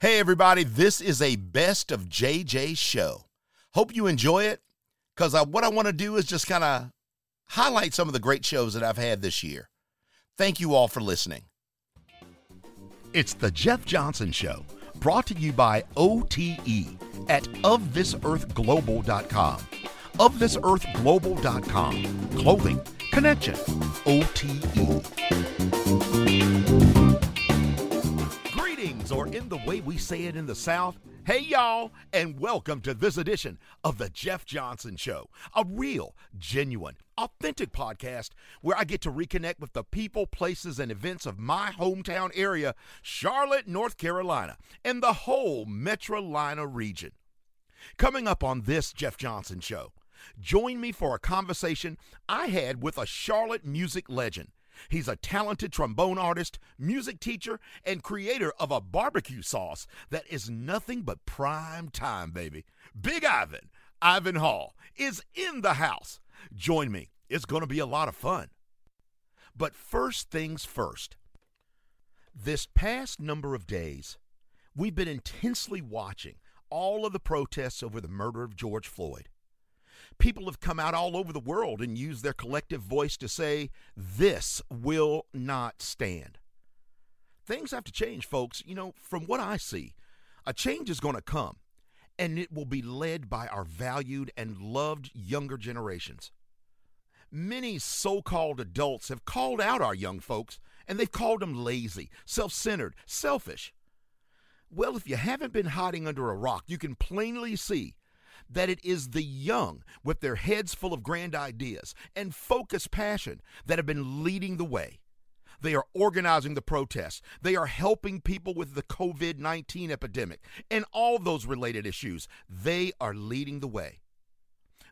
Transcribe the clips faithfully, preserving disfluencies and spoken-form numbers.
Hey, everybody, this is a Best of J J show. Hope you enjoy it, because I, what I want to do is just kind of highlight some of the great shows that I've had this year. Thank you all for listening. It's the Jeff Johnson Show, brought to you by O T E at of this earth global dot com. of this earth global dot com. Clothing, connection, O T E. Greetings, or in the way we say it in the South, hey y'all, and welcome to this edition of the Jeff Johnson Show, a real, genuine, authentic podcast where I get to reconnect with the people, places, and events of my hometown area, Charlotte, North Carolina, and the whole Metrolina region. Coming up on this Jeff Johnson Show, join me for a conversation I had with a Charlotte music legend. He's a talented trombone artist, music teacher, and creator of a barbecue sauce that is nothing but prime time, baby. Big Ivan, Ivan Hall, is in the house. Join me. It's going to be a lot of fun. But first things first. This past number of days, we've been intensely watching all of the protests over the murder of George Floyd. People have come out all over the world and used their collective voice to say, this will not stand. Things have to change, folks. You know, from what I see, a change is going to come, and it will be led by our valued and loved younger generations. Many so-called adults have called out our young folks, and they've called them lazy, self-centered, selfish. Well, if you haven't been hiding under a rock, you can plainly see that it is the young with their heads full of grand ideas and focused passion that have been leading the way. They are organizing the protests. They are helping people with the covid nineteen epidemic and all those related issues. They are leading the way.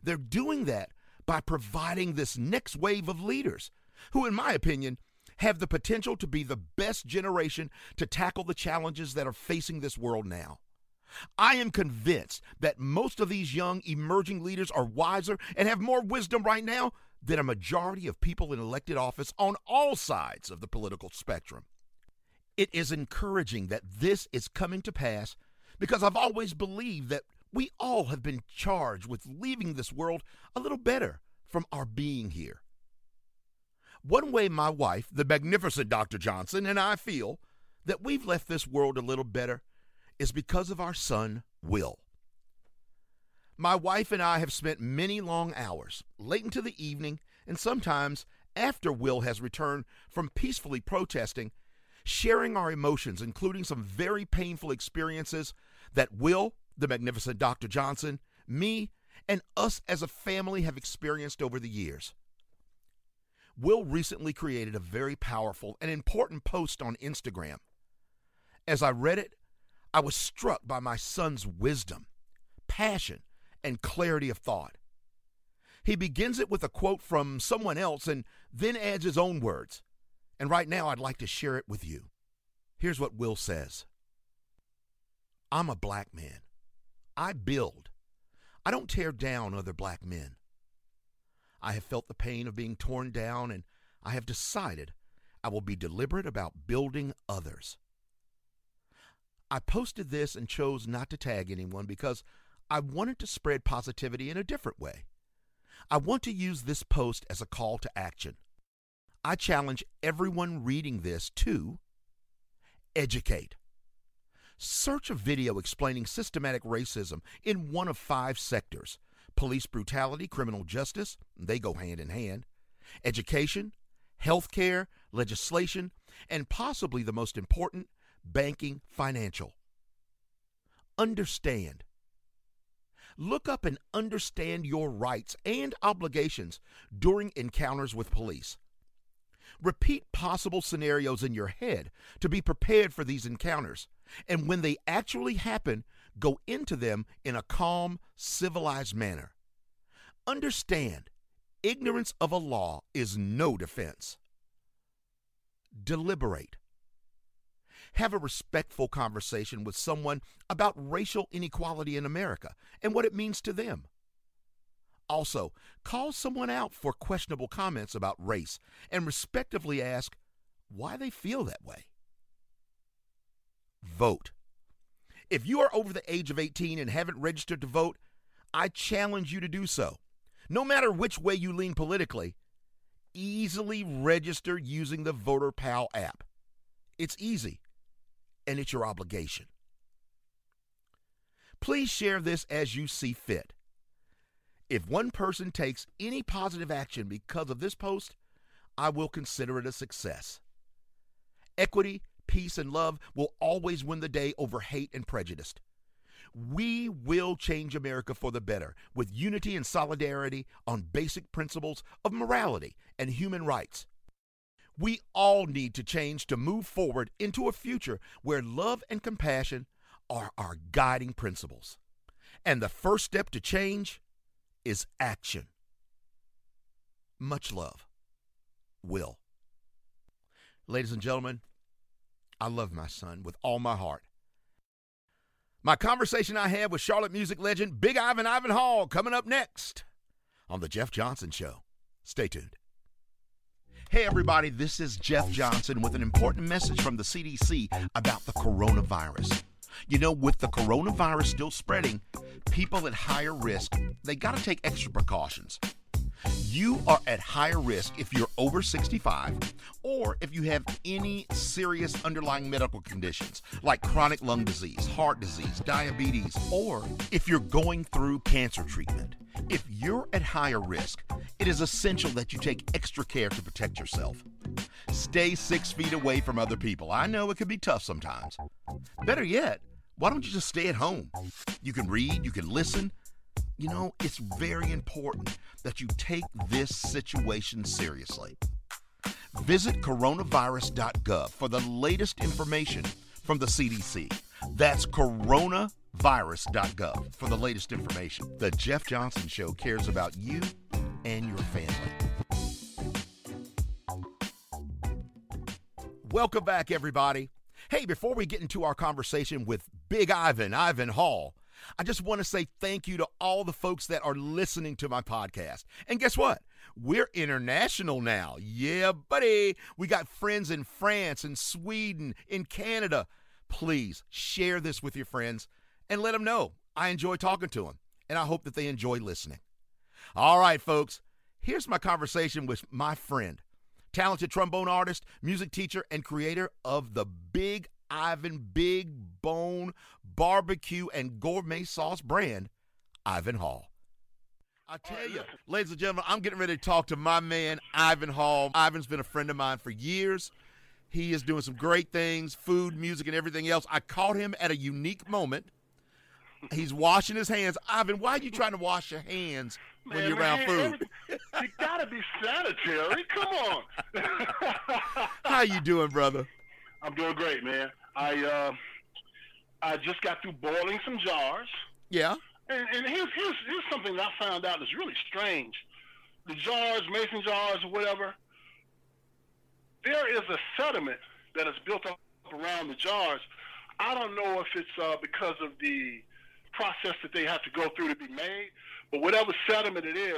They're doing that by providing this next wave of leaders who, in my opinion, have the potential to be the best generation to tackle the challenges that are facing this world now. I am convinced that most of these young emerging leaders are wiser and have more wisdom right now than a majority of people in elected office on all sides of the political spectrum. It is encouraging that this is coming to pass because I've always believed that we all have been charged with leaving this world a little better from our being here. One way my wife, the magnificent Doctor Johnson, and I feel that we've left this world a little better is because of our son, Will. My wife and I have spent many long hours, late into the evening, and sometimes after Will has returned from peacefully protesting, sharing our emotions, including some very painful experiences that Will, the magnificent Doctor Johnson, me, and us as a family have experienced over the years. Will recently created a very powerful and important post on Instagram. As I read it, I was struck by my son's wisdom, passion, and clarity of thought. He begins it with a quote from someone else and then adds his own words. And right now, I'd like to share it with you. Here's what Will says. I'm a black man. I build. I don't tear down other black men. I have felt the pain of being torn down, and I have decided I will be deliberate about building others. I posted this and chose not to tag anyone because I wanted to spread positivity in a different way. I want to use this post as a call to action. I challenge everyone reading this to educate. Search a video explaining systematic racism in one of five sectors: police brutality, criminal justice, they go hand in hand, education, healthcare, legislation, and possibly the most important, banking, financial. Understand. Look up and understand your rights and obligations during encounters with police. Repeat possible scenarios in your head to be prepared for these encounters, and when they actually happen, go into them in a calm, civilized manner. Understand, ignorance of a law is no defense. Deliberate. Have a respectful conversation with someone about racial inequality in America and what it means to them. Also, call someone out for questionable comments about race and respectfully ask why they feel that way. Vote. If you are over the age of eighteen and haven't registered to vote, I challenge you to do so. No matter which way you lean politically, easily register using the VoterPal app. It's easy, and it's your obligation. Please share this as you see fit. If one person takes any positive action because of this post, I will consider it a success. Equity, peace, and love will always win the day over hate and prejudice. We will change America for the better with unity and solidarity on basic principles of morality and human rights. We all need to change to move forward into a future where love and compassion are our guiding principles. And the first step to change is action. Much love. Will. Ladies and gentlemen, I love my son with all my heart. My conversation I had with Charlotte music legend Big Ivan Ivan Hall coming up next on The Jeff Johnson Show. Stay tuned. Hey everybody, this is Jeff Johnson with an important message from the C D C about the coronavirus. You know, with the coronavirus still spreading, people at higher risk, they got to take extra precautions. You are at higher risk if you're over sixty-five or if you have any serious underlying medical conditions like chronic lung disease, heart disease, diabetes, or if you're going through cancer treatment. If you're at higher risk, it is essential that you take extra care to protect yourself. Stay six feet away from other people. I know it can be tough sometimes. Better yet, why don't you just stay at home? You can read, you can listen. You know, it's very important that you take this situation seriously. Visit coronavirus dot gov for the latest information from the C D C. That's coronavirus dot gov for the latest information. The Jeff Johnson Show cares about you and your family. Welcome back, everybody. Hey, before we get into our conversation with Big Ivan, Ivan Hall, I just want to say thank you to all the folks that are listening to my podcast. And guess what? We're international now. Yeah, buddy. We got friends in France, in Sweden, in Canada. Please share this with your friends and let them know I enjoy talking to them, and I hope that they enjoy listening. All right, folks, here's my conversation with my friend, talented trombone artist, music teacher, and creator of the Big Ivan Big Bone barbecue and gourmet sauce brand, Ivan Hall. I tell you, ladies and gentlemen, I'm getting ready to talk to my man, Ivan Hall. Ivan's been a friend of mine for years. He is doing some great things, food, music, and everything else. I caught him at a unique moment. He's washing his hands. Ivan, why are you trying to wash your hands man, when you're man, around food? You gotta be sanitary. Come on. How you doing, brother? I'm doing great, man. I uh, I just got through boiling some jars. Yeah. And, and here's, here's here's something that I found out that's really strange. The jars, mason jars, or whatever, there is a sediment that is built up around the jars. I don't know if it's uh, because of the process that they have to go through to be made, but whatever sediment it is,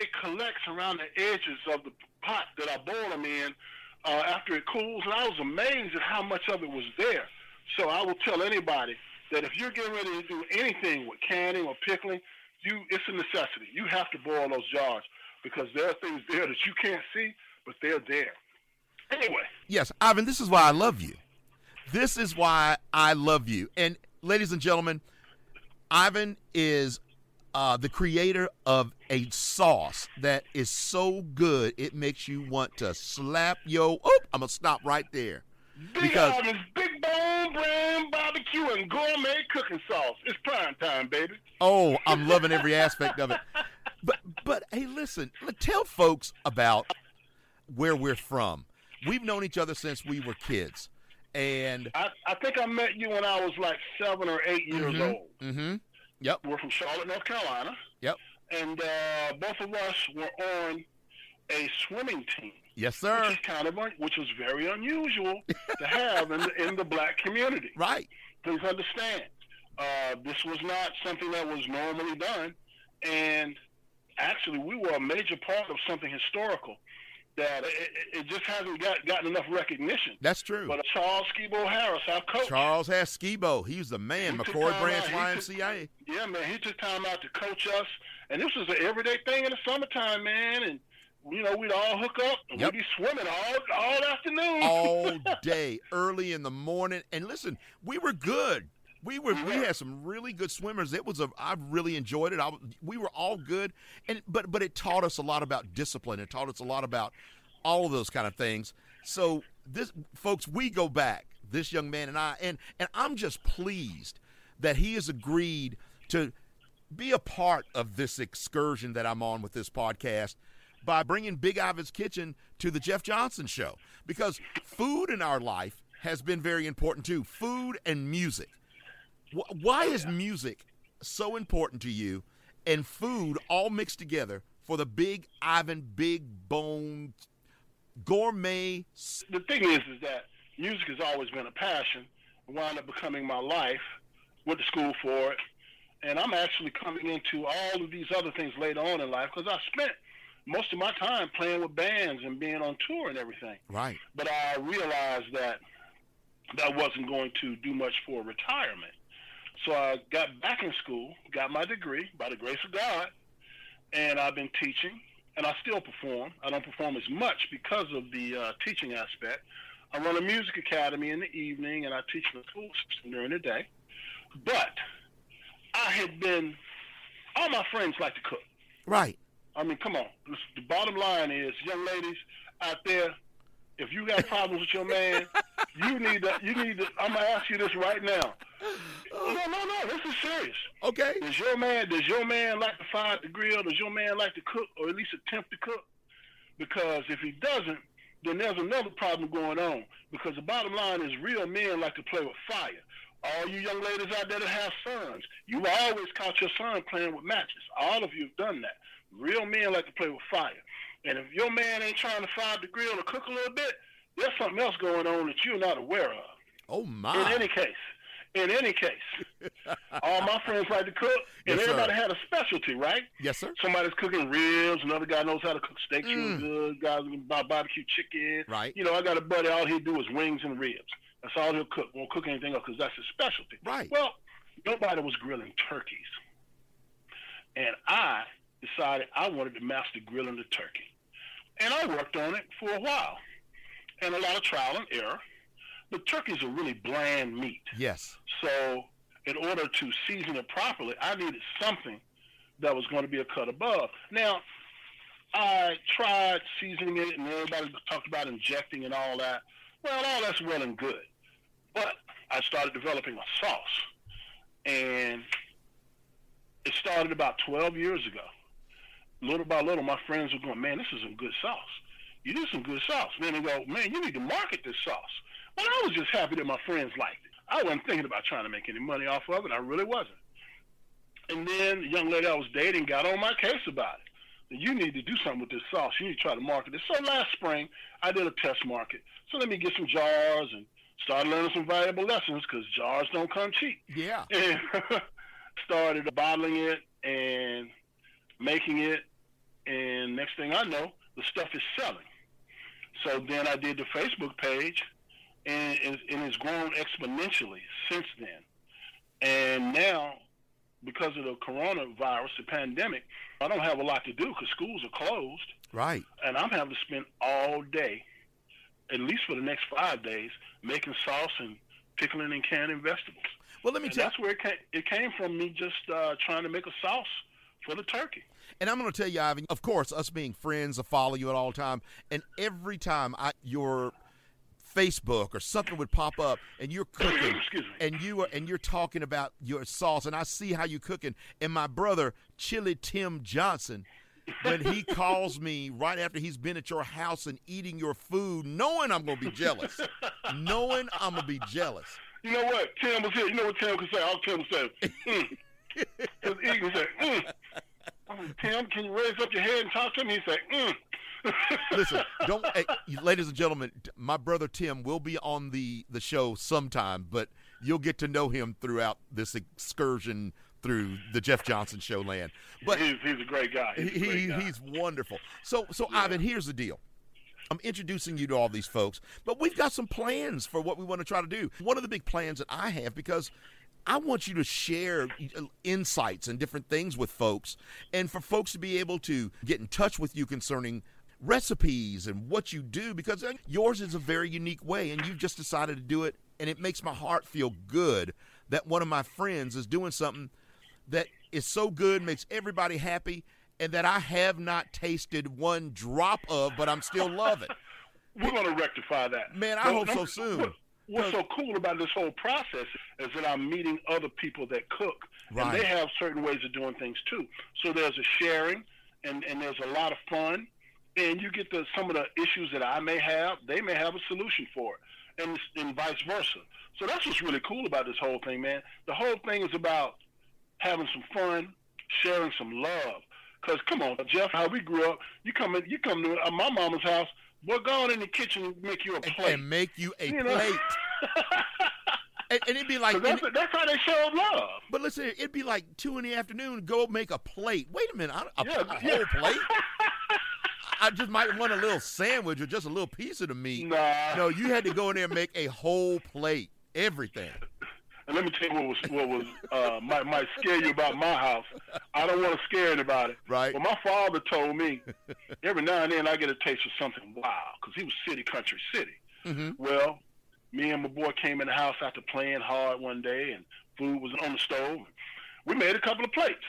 it collects around the edges of the pot that I boil them in. Uh, after it cools, and I was amazed at how much of it was there. So I will tell anybody that if you're getting ready to do anything with canning or pickling, you it's a necessity. You have to boil those jars because there are things there that you can't see, but they're there. Anyway. Yes, Ivan, this is why I love you. This is why I love you. And ladies and gentlemen, Ivan is uh, the creator of a sauce that is so good it makes you want to slap yo. Oh, I'm gonna stop right there. Big Ivan's Big Bone brand barbecue and gourmet cooking sauce. It's prime time, baby. Oh, I'm loving every aspect of it. But but hey, listen, tell folks about where we're from. We've known each other since we were kids, and I, I think I met you when I was like seven or eight years mm-hmm, old. Mm-hmm. Yep. We're from Charlotte, North Carolina. Yep. And uh, both of us were on a swimming team. Yes, sir. Which is kind of un- which was very unusual to have in the, in the black community. Right. Please understand, uh, this was not something that was normally done, and actually, we were a major part of something historical. that it, it just hasn't got, gotten enough recognition. That's true. But Charles Skibo Harris, our coach. Charles has Skibo. He was the man, McCord Branch Y M C A. Yeah, man, he took time out to coach us. And this was an everyday thing in the summertime, man. And, you know, we'd all hook up, and yep. we'd be swimming all all afternoon. All day, early in the morning. And listen, we were good. We were yeah. we had some really good swimmers. It was a I really enjoyed it. I, we were all good, and but but it taught us a lot about discipline. It taught us a lot about all of those kind of things. So this, folks, we go back. This young man and I, and and I'm just pleased that he has agreed to be a part of this excursion that I'm on with this podcast by bringing Big Ivan's Kitchen to the Jeff Johnson Show, because food in our life has been very important too. Food and music. Why is music so important to you and food all mixed together for the Big Ivan, Big Bone, gourmet? The thing is, is that music has always been a passion. It wound up becoming my life. Went to school for it. And I'm actually coming into all of these other things later on in life, because I spent most of my time playing with bands and being on tour and everything. Right. But I realized that that wasn't going to do much for retirement. So I got back in school, got my degree by the grace of God, and I've been teaching, and I still perform. I don't perform as much because of the uh, teaching aspect. I run a music academy in the evening, and I teach in the school system during the day. But I had been – all my friends like to cook. Right. I mean, come on. The bottom line is, young ladies out there, if you got problems with your man, you need to, you need to, I'm going to ask you this right now. No, no, no, this is serious. Okay. Does your man, does your man like to fire the grill? Does your man like to cook, or at least attempt to cook? Because if he doesn't, then there's another problem going on. Because the bottom line is, real men like to play with fire. All you young ladies out there that have sons, you always caught your son playing with matches. All of you have done that. Real men like to play with fire. And if your man ain't trying to fire the grill or cook a little bit, there's something else going on that you're not aware of. Oh, my. In any case. In any case. All my friends like to cook, and yes, everybody sir. Had a specialty, right? Yes, sir. Somebody's cooking ribs. Another guy knows how to cook steaks mm. really good. Guys can buy barbecue chicken. Right. You know, I got a buddy. All he'll do is wings and ribs. That's all he'll cook. Won't cook anything else because that's his specialty. Right. Well, nobody was grilling turkeys. And I decided I wanted to master grilling the turkey. And I worked on it for a while. And a lot of trial and error. The turkey's a really bland meat. Yes. So in order to season it properly, I needed something that was going to be a cut above. Now, I tried seasoning it, and everybody talked about injecting and all that. Well, all that's well and good. But I started developing a sauce. And it started about twelve years ago. Little by little, my friends were going, man, this is some good sauce. You do some good sauce. Then they go, man, you need to market this sauce. But I was just happy that my friends liked it. I wasn't thinking about trying to make any money off of it. I really wasn't. And then the young lady I was dating got on my case about it. You need to do something with this sauce. You need to try to market it. So last spring, I did a test market. So let me get some jars and start learning some valuable lessons, because jars don't come cheap. Yeah. And started bottling it and making it. And next thing I know, the stuff is selling. So then I did the Facebook page, and, and it's grown exponentially since then. And now, because of the coronavirus, the pandemic, I don't have a lot to do because schools are closed. Right. And I'm having to spend all day, at least for the next five days, making sauce and pickling and canning vegetables. Well, let me and tell you. That's where it came, it came from, me just uh, trying to make a sauce for the turkey. And I'm going to tell you, Ivan, of course, us being friends, I follow you at all time, and every time I, your Facebook or something would pop up, and you're cooking, and you are, and you're talking about your sauce, and I see how you're cooking. And my brother, Chili Tim Johnson, when he calls me right after he's been at your house and eating your food, knowing I'm going to be jealous, knowing I'm going to be jealous. You know what Tim was here. You know what Tim could say. All Tim said. Mm. His ego said, mm. I said, Tim, can you raise up your head and talk to me? He said, mm. Listen, don't, hey, ladies and gentlemen, my brother Tim will be on the, the show sometime, but you'll get to know him throughout this excursion through the Jeff Johnson Show land. But he's, he's a great guy. He's, he, a great guy. he's wonderful. So, so yeah. Ivan, here's the deal. I'm introducing you to all these folks, but we've got some plans for what we want to try to do. One of the big plans that I have, because I want you to share insights and different things with folks, and for folks to be able to get in touch with you concerning recipes and what you do, because yours is a very unique way, and you've just decided to do it, and it makes my heart feel good that one of my friends is doing something that is so good, makes everybody happy, and that I have not tasted one drop of, but I'm still loving. We're going to rectify that. Man, I well, hope so soon. What, what's so cool about this whole process is that I'm meeting other people that cook, right. and they have certain ways of doing things too. So there's a sharing, and, and there's a lot of fun, and you get the, some of the issues that I may have, they may have a solution for it, and, and vice versa. So that's what's really cool about this whole thing, man. The whole thing is about having some fun, sharing some love. Because, come on, Jeff, how we grew up, you come in, you come to uh, my mama's house, we're going in the kitchen and make you a plate. And make you a you know? plate. and, and it'd be like. That's, it, that's how they show love. But listen, it'd be like two in the afternoon, go make a plate. Wait a minute, I, a, yeah, a yeah. whole plate? I just might want a little sandwich or just a little piece of the meat. Nah. No, you had to go in there and make a whole plate, everything. And let me tell you what was what was uh, might might scare you about my house. I don't want to scare anybody. Right. Well, my father told me every now and then I get a taste of something wild because he was city, country, city. Mm-hmm. Well, me and my boy came in the house after playing hard one day, and food was on the stove. We made a couple of plates,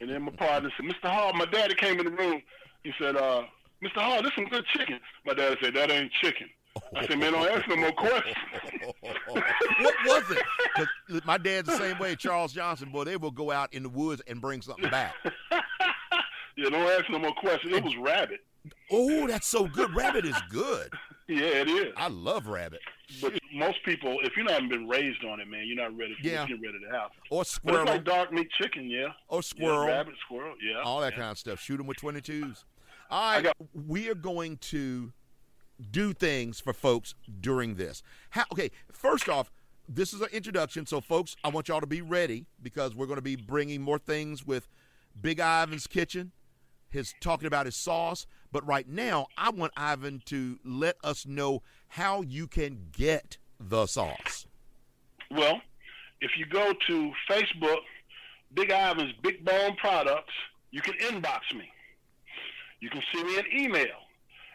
and then my partner said, "Mister Hall," my daddy came in the room. He said, uh, "Mister Hall, this is some good chicken." My daddy said, "That ain't chicken." I said, man, don't ask no more questions. What was it? 'Cause my dad's the same way, Charles Johnson. Boy, they will go out in the woods and bring something back. Yeah, don't ask no more questions. It was rabbit. Oh, that's so good. Rabbit is good. Yeah, it is. I love rabbit. But most people, if you're not been raised on it, man, you're not ready for yeah. getting rid of the house. Or squirrel. But it's like dark meat chicken, yeah. Or squirrel. Yeah, rabbit, squirrel, yeah. All that yeah. kind of stuff. Shoot them with twenty-twos. All right, got- we are going to do things for folks during this. How, okay, first off, this is an introduction, so folks, I want y'all to be ready because we're going to be bringing more things with Big Ivan's Kitchen, his talking about his sauce, but right now, I want Ivan to let us know how you can get the sauce. Well, if you go to Facebook, Big Ivan's Big Bone Products, you can inbox me. You can send me an email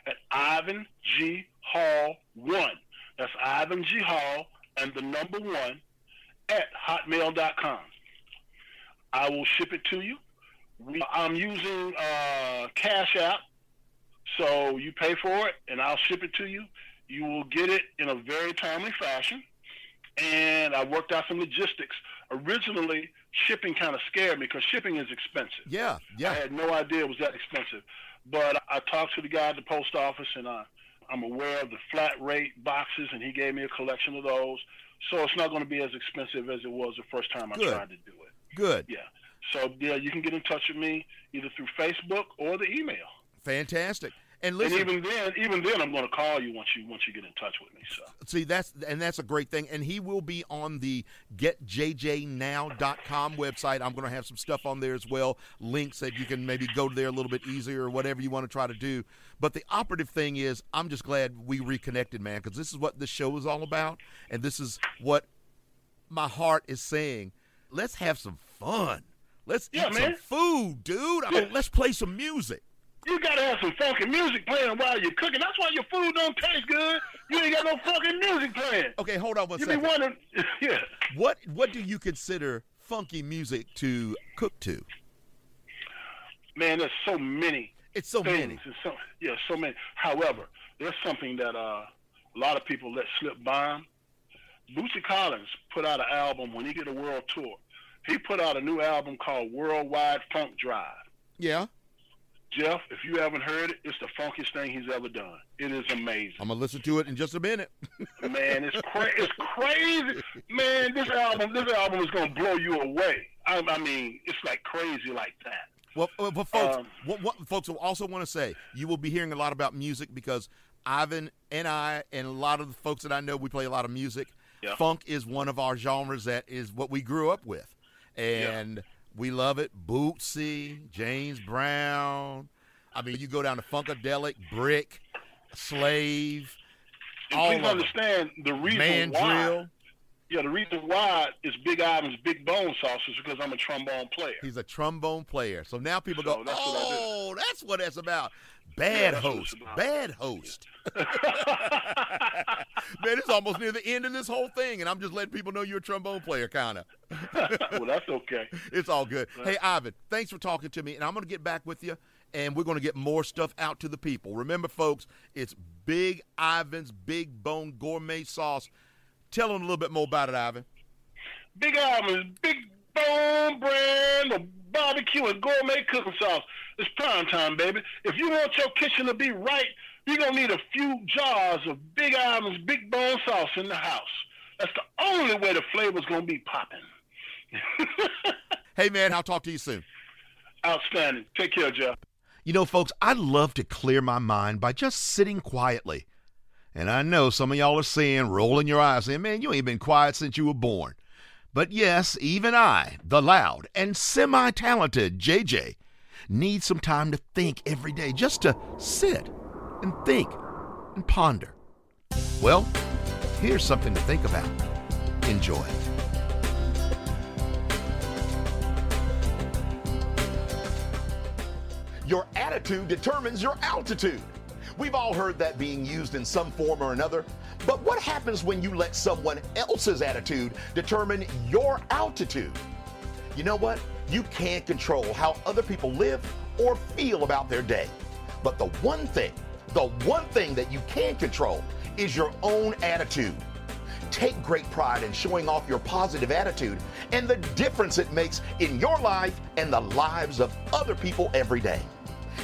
at Ivan G Hall one. That's Ivan G. Hall and the number one at hotmail dot com. I will ship it to you. We, I'm using uh, Cash App, so you pay for it, and I'll ship it to you. You will get it in a very timely fashion, and I worked out some logistics. Originally, shipping kind of scared me because shipping is expensive. Yeah, yeah. I had no idea it was that expensive. But I talked to the guy at the post office, and I, I'm aware of the flat rate boxes, and he gave me a collection of those. So it's not going to be as expensive as it was the first time I Good. tried to do it. Good. Yeah. So, yeah, you can get in touch with me either through Facebook or the email. Fantastic. And listen, and even then, even then, I'm going to call you once you once you get in touch with me. So see, that's and that's a great thing. And he will be on the get j j now dot com website. I'm going to have some stuff on there as well, links that you can maybe go there a little bit easier or whatever you want to try to do. But the operative thing is, I'm just glad we reconnected, man, because this is what this show is all about, and this is what my heart is saying. Let's have some fun. Let's yeah, eat man. some food, dude. I mean, yeah. Let's play some music. You got to have some fucking music playing while you're cooking. That's why your food don't taste good. You ain't got no fucking music playing. Okay, hold on one you second. You be wondering, yeah. What, what do you consider funky music to cook to? Man, there's so many It's so things. many. So, yeah, so many. However, there's something that uh, a lot of people let slip by. Bootsy Collins put out an album when he did a world tour. He put out a new album called Worldwide Funk Drive. Yeah. Jeff, if you haven't heard it, it's the funkiest thing he's ever done. It is amazing. I'm going to listen to it in just a minute. Man, it's, cra- it's crazy. Man, this album this album is going to blow you away. I, I mean, it's like crazy like that. Well, well but folks, um, what, what folks will also want to say, you will be hearing a lot about music because Ivan and I and a lot of the folks that I know, we play a lot of music. Yeah. Funk is one of our genres that is what we grew up with. And... Yeah. We love it. Bootsy, James Brown. I mean, you go down to Funkadelic, Brick, slave, and all please of understand the reason man why. Drill. Yeah, the reason why is Big Ivan's Big Bone sausage because I'm a trombone player. He's a trombone player. So now people so go, that's oh, what that's what that's about. Bad yeah, host. About. Bad host. Yeah. Man, it's almost near the end of this whole thing, and I'm just letting people know you're a trombone player, kind of. Well, that's okay. It's all good. Yeah. Hey, Ivan, thanks for talking to me, and I'm going to get back with you, and we're going to get more stuff out to the people. Remember, folks, it's Big Ivan's Big Bone Gourmet Sauce. Tell them a little bit more about it, Ivan. Big Ivan's Big Bone brand of barbecue and gourmet cooking sauce. It's prime time, baby. If you want your kitchen to be right, you're going to need a few jars of Big Ivan's Big Bone sauce in the house. That's the only way the flavor's going to be popping. Hey, man, I'll talk to you soon. Outstanding. Take care, Jeff. You know, folks, I love to clear my mind by just sitting quietly. And I know some of y'all are saying, rolling your eyes, saying, man, you ain't been quiet since you were born. But yes, even I, the loud and semi-talented J J, need some time to think every day, just to sit and think and ponder. Well, here's something to think about. Enjoy. Your attitude determines your altitude. We've all heard that being used in some form or another, but what happens when you let someone else's attitude determine your altitude? You know what? You can't control how other people live or feel about their day. But the one thing, the one thing that you can control is your own attitude. Take great pride in showing off your positive attitude and the difference it makes in your life and the lives of other people every day.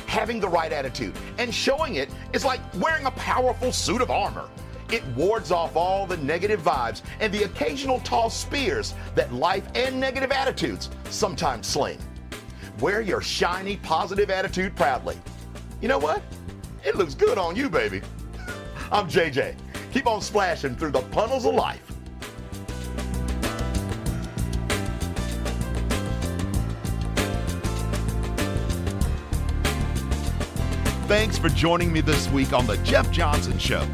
Having the right attitude and showing it is like wearing a powerful suit of armor. It wards off all the negative vibes and the occasional tossed spears that life and negative attitudes sometimes sling. Wear your shiny, positive attitude proudly. You know what? It looks good on you, baby. I'm J J. Keep on splashing through the puddles of life. Thanks for joining me this week on The Jeff Johnson Show.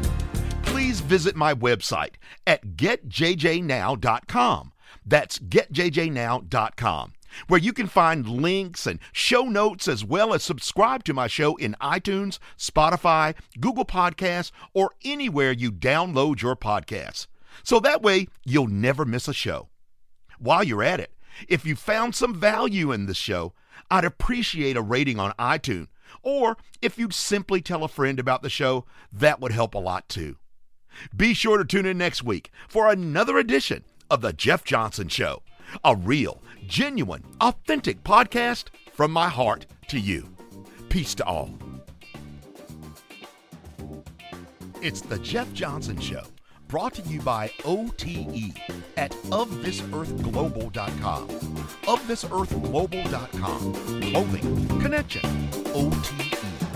Please visit my website at get j j now dot com. That's get j j now dot com, where you can find links and show notes as well as subscribe to my show in iTunes, Spotify, Google Podcasts, or anywhere you download your podcasts. So that way, you'll never miss a show. While you're at it, if you found some value in the show, I'd appreciate a rating on iTunes. Or if you'd simply tell a friend about the show, that would help a lot too. Be sure to tune in next week for another edition of The Jeff Johnson Show, a real, genuine, authentic podcast from my heart to you. Peace to all. It's The Jeff Johnson Show, brought to you by O T E at of this earth global dot com. of this earth global dot com. Clothing, connection, O T E.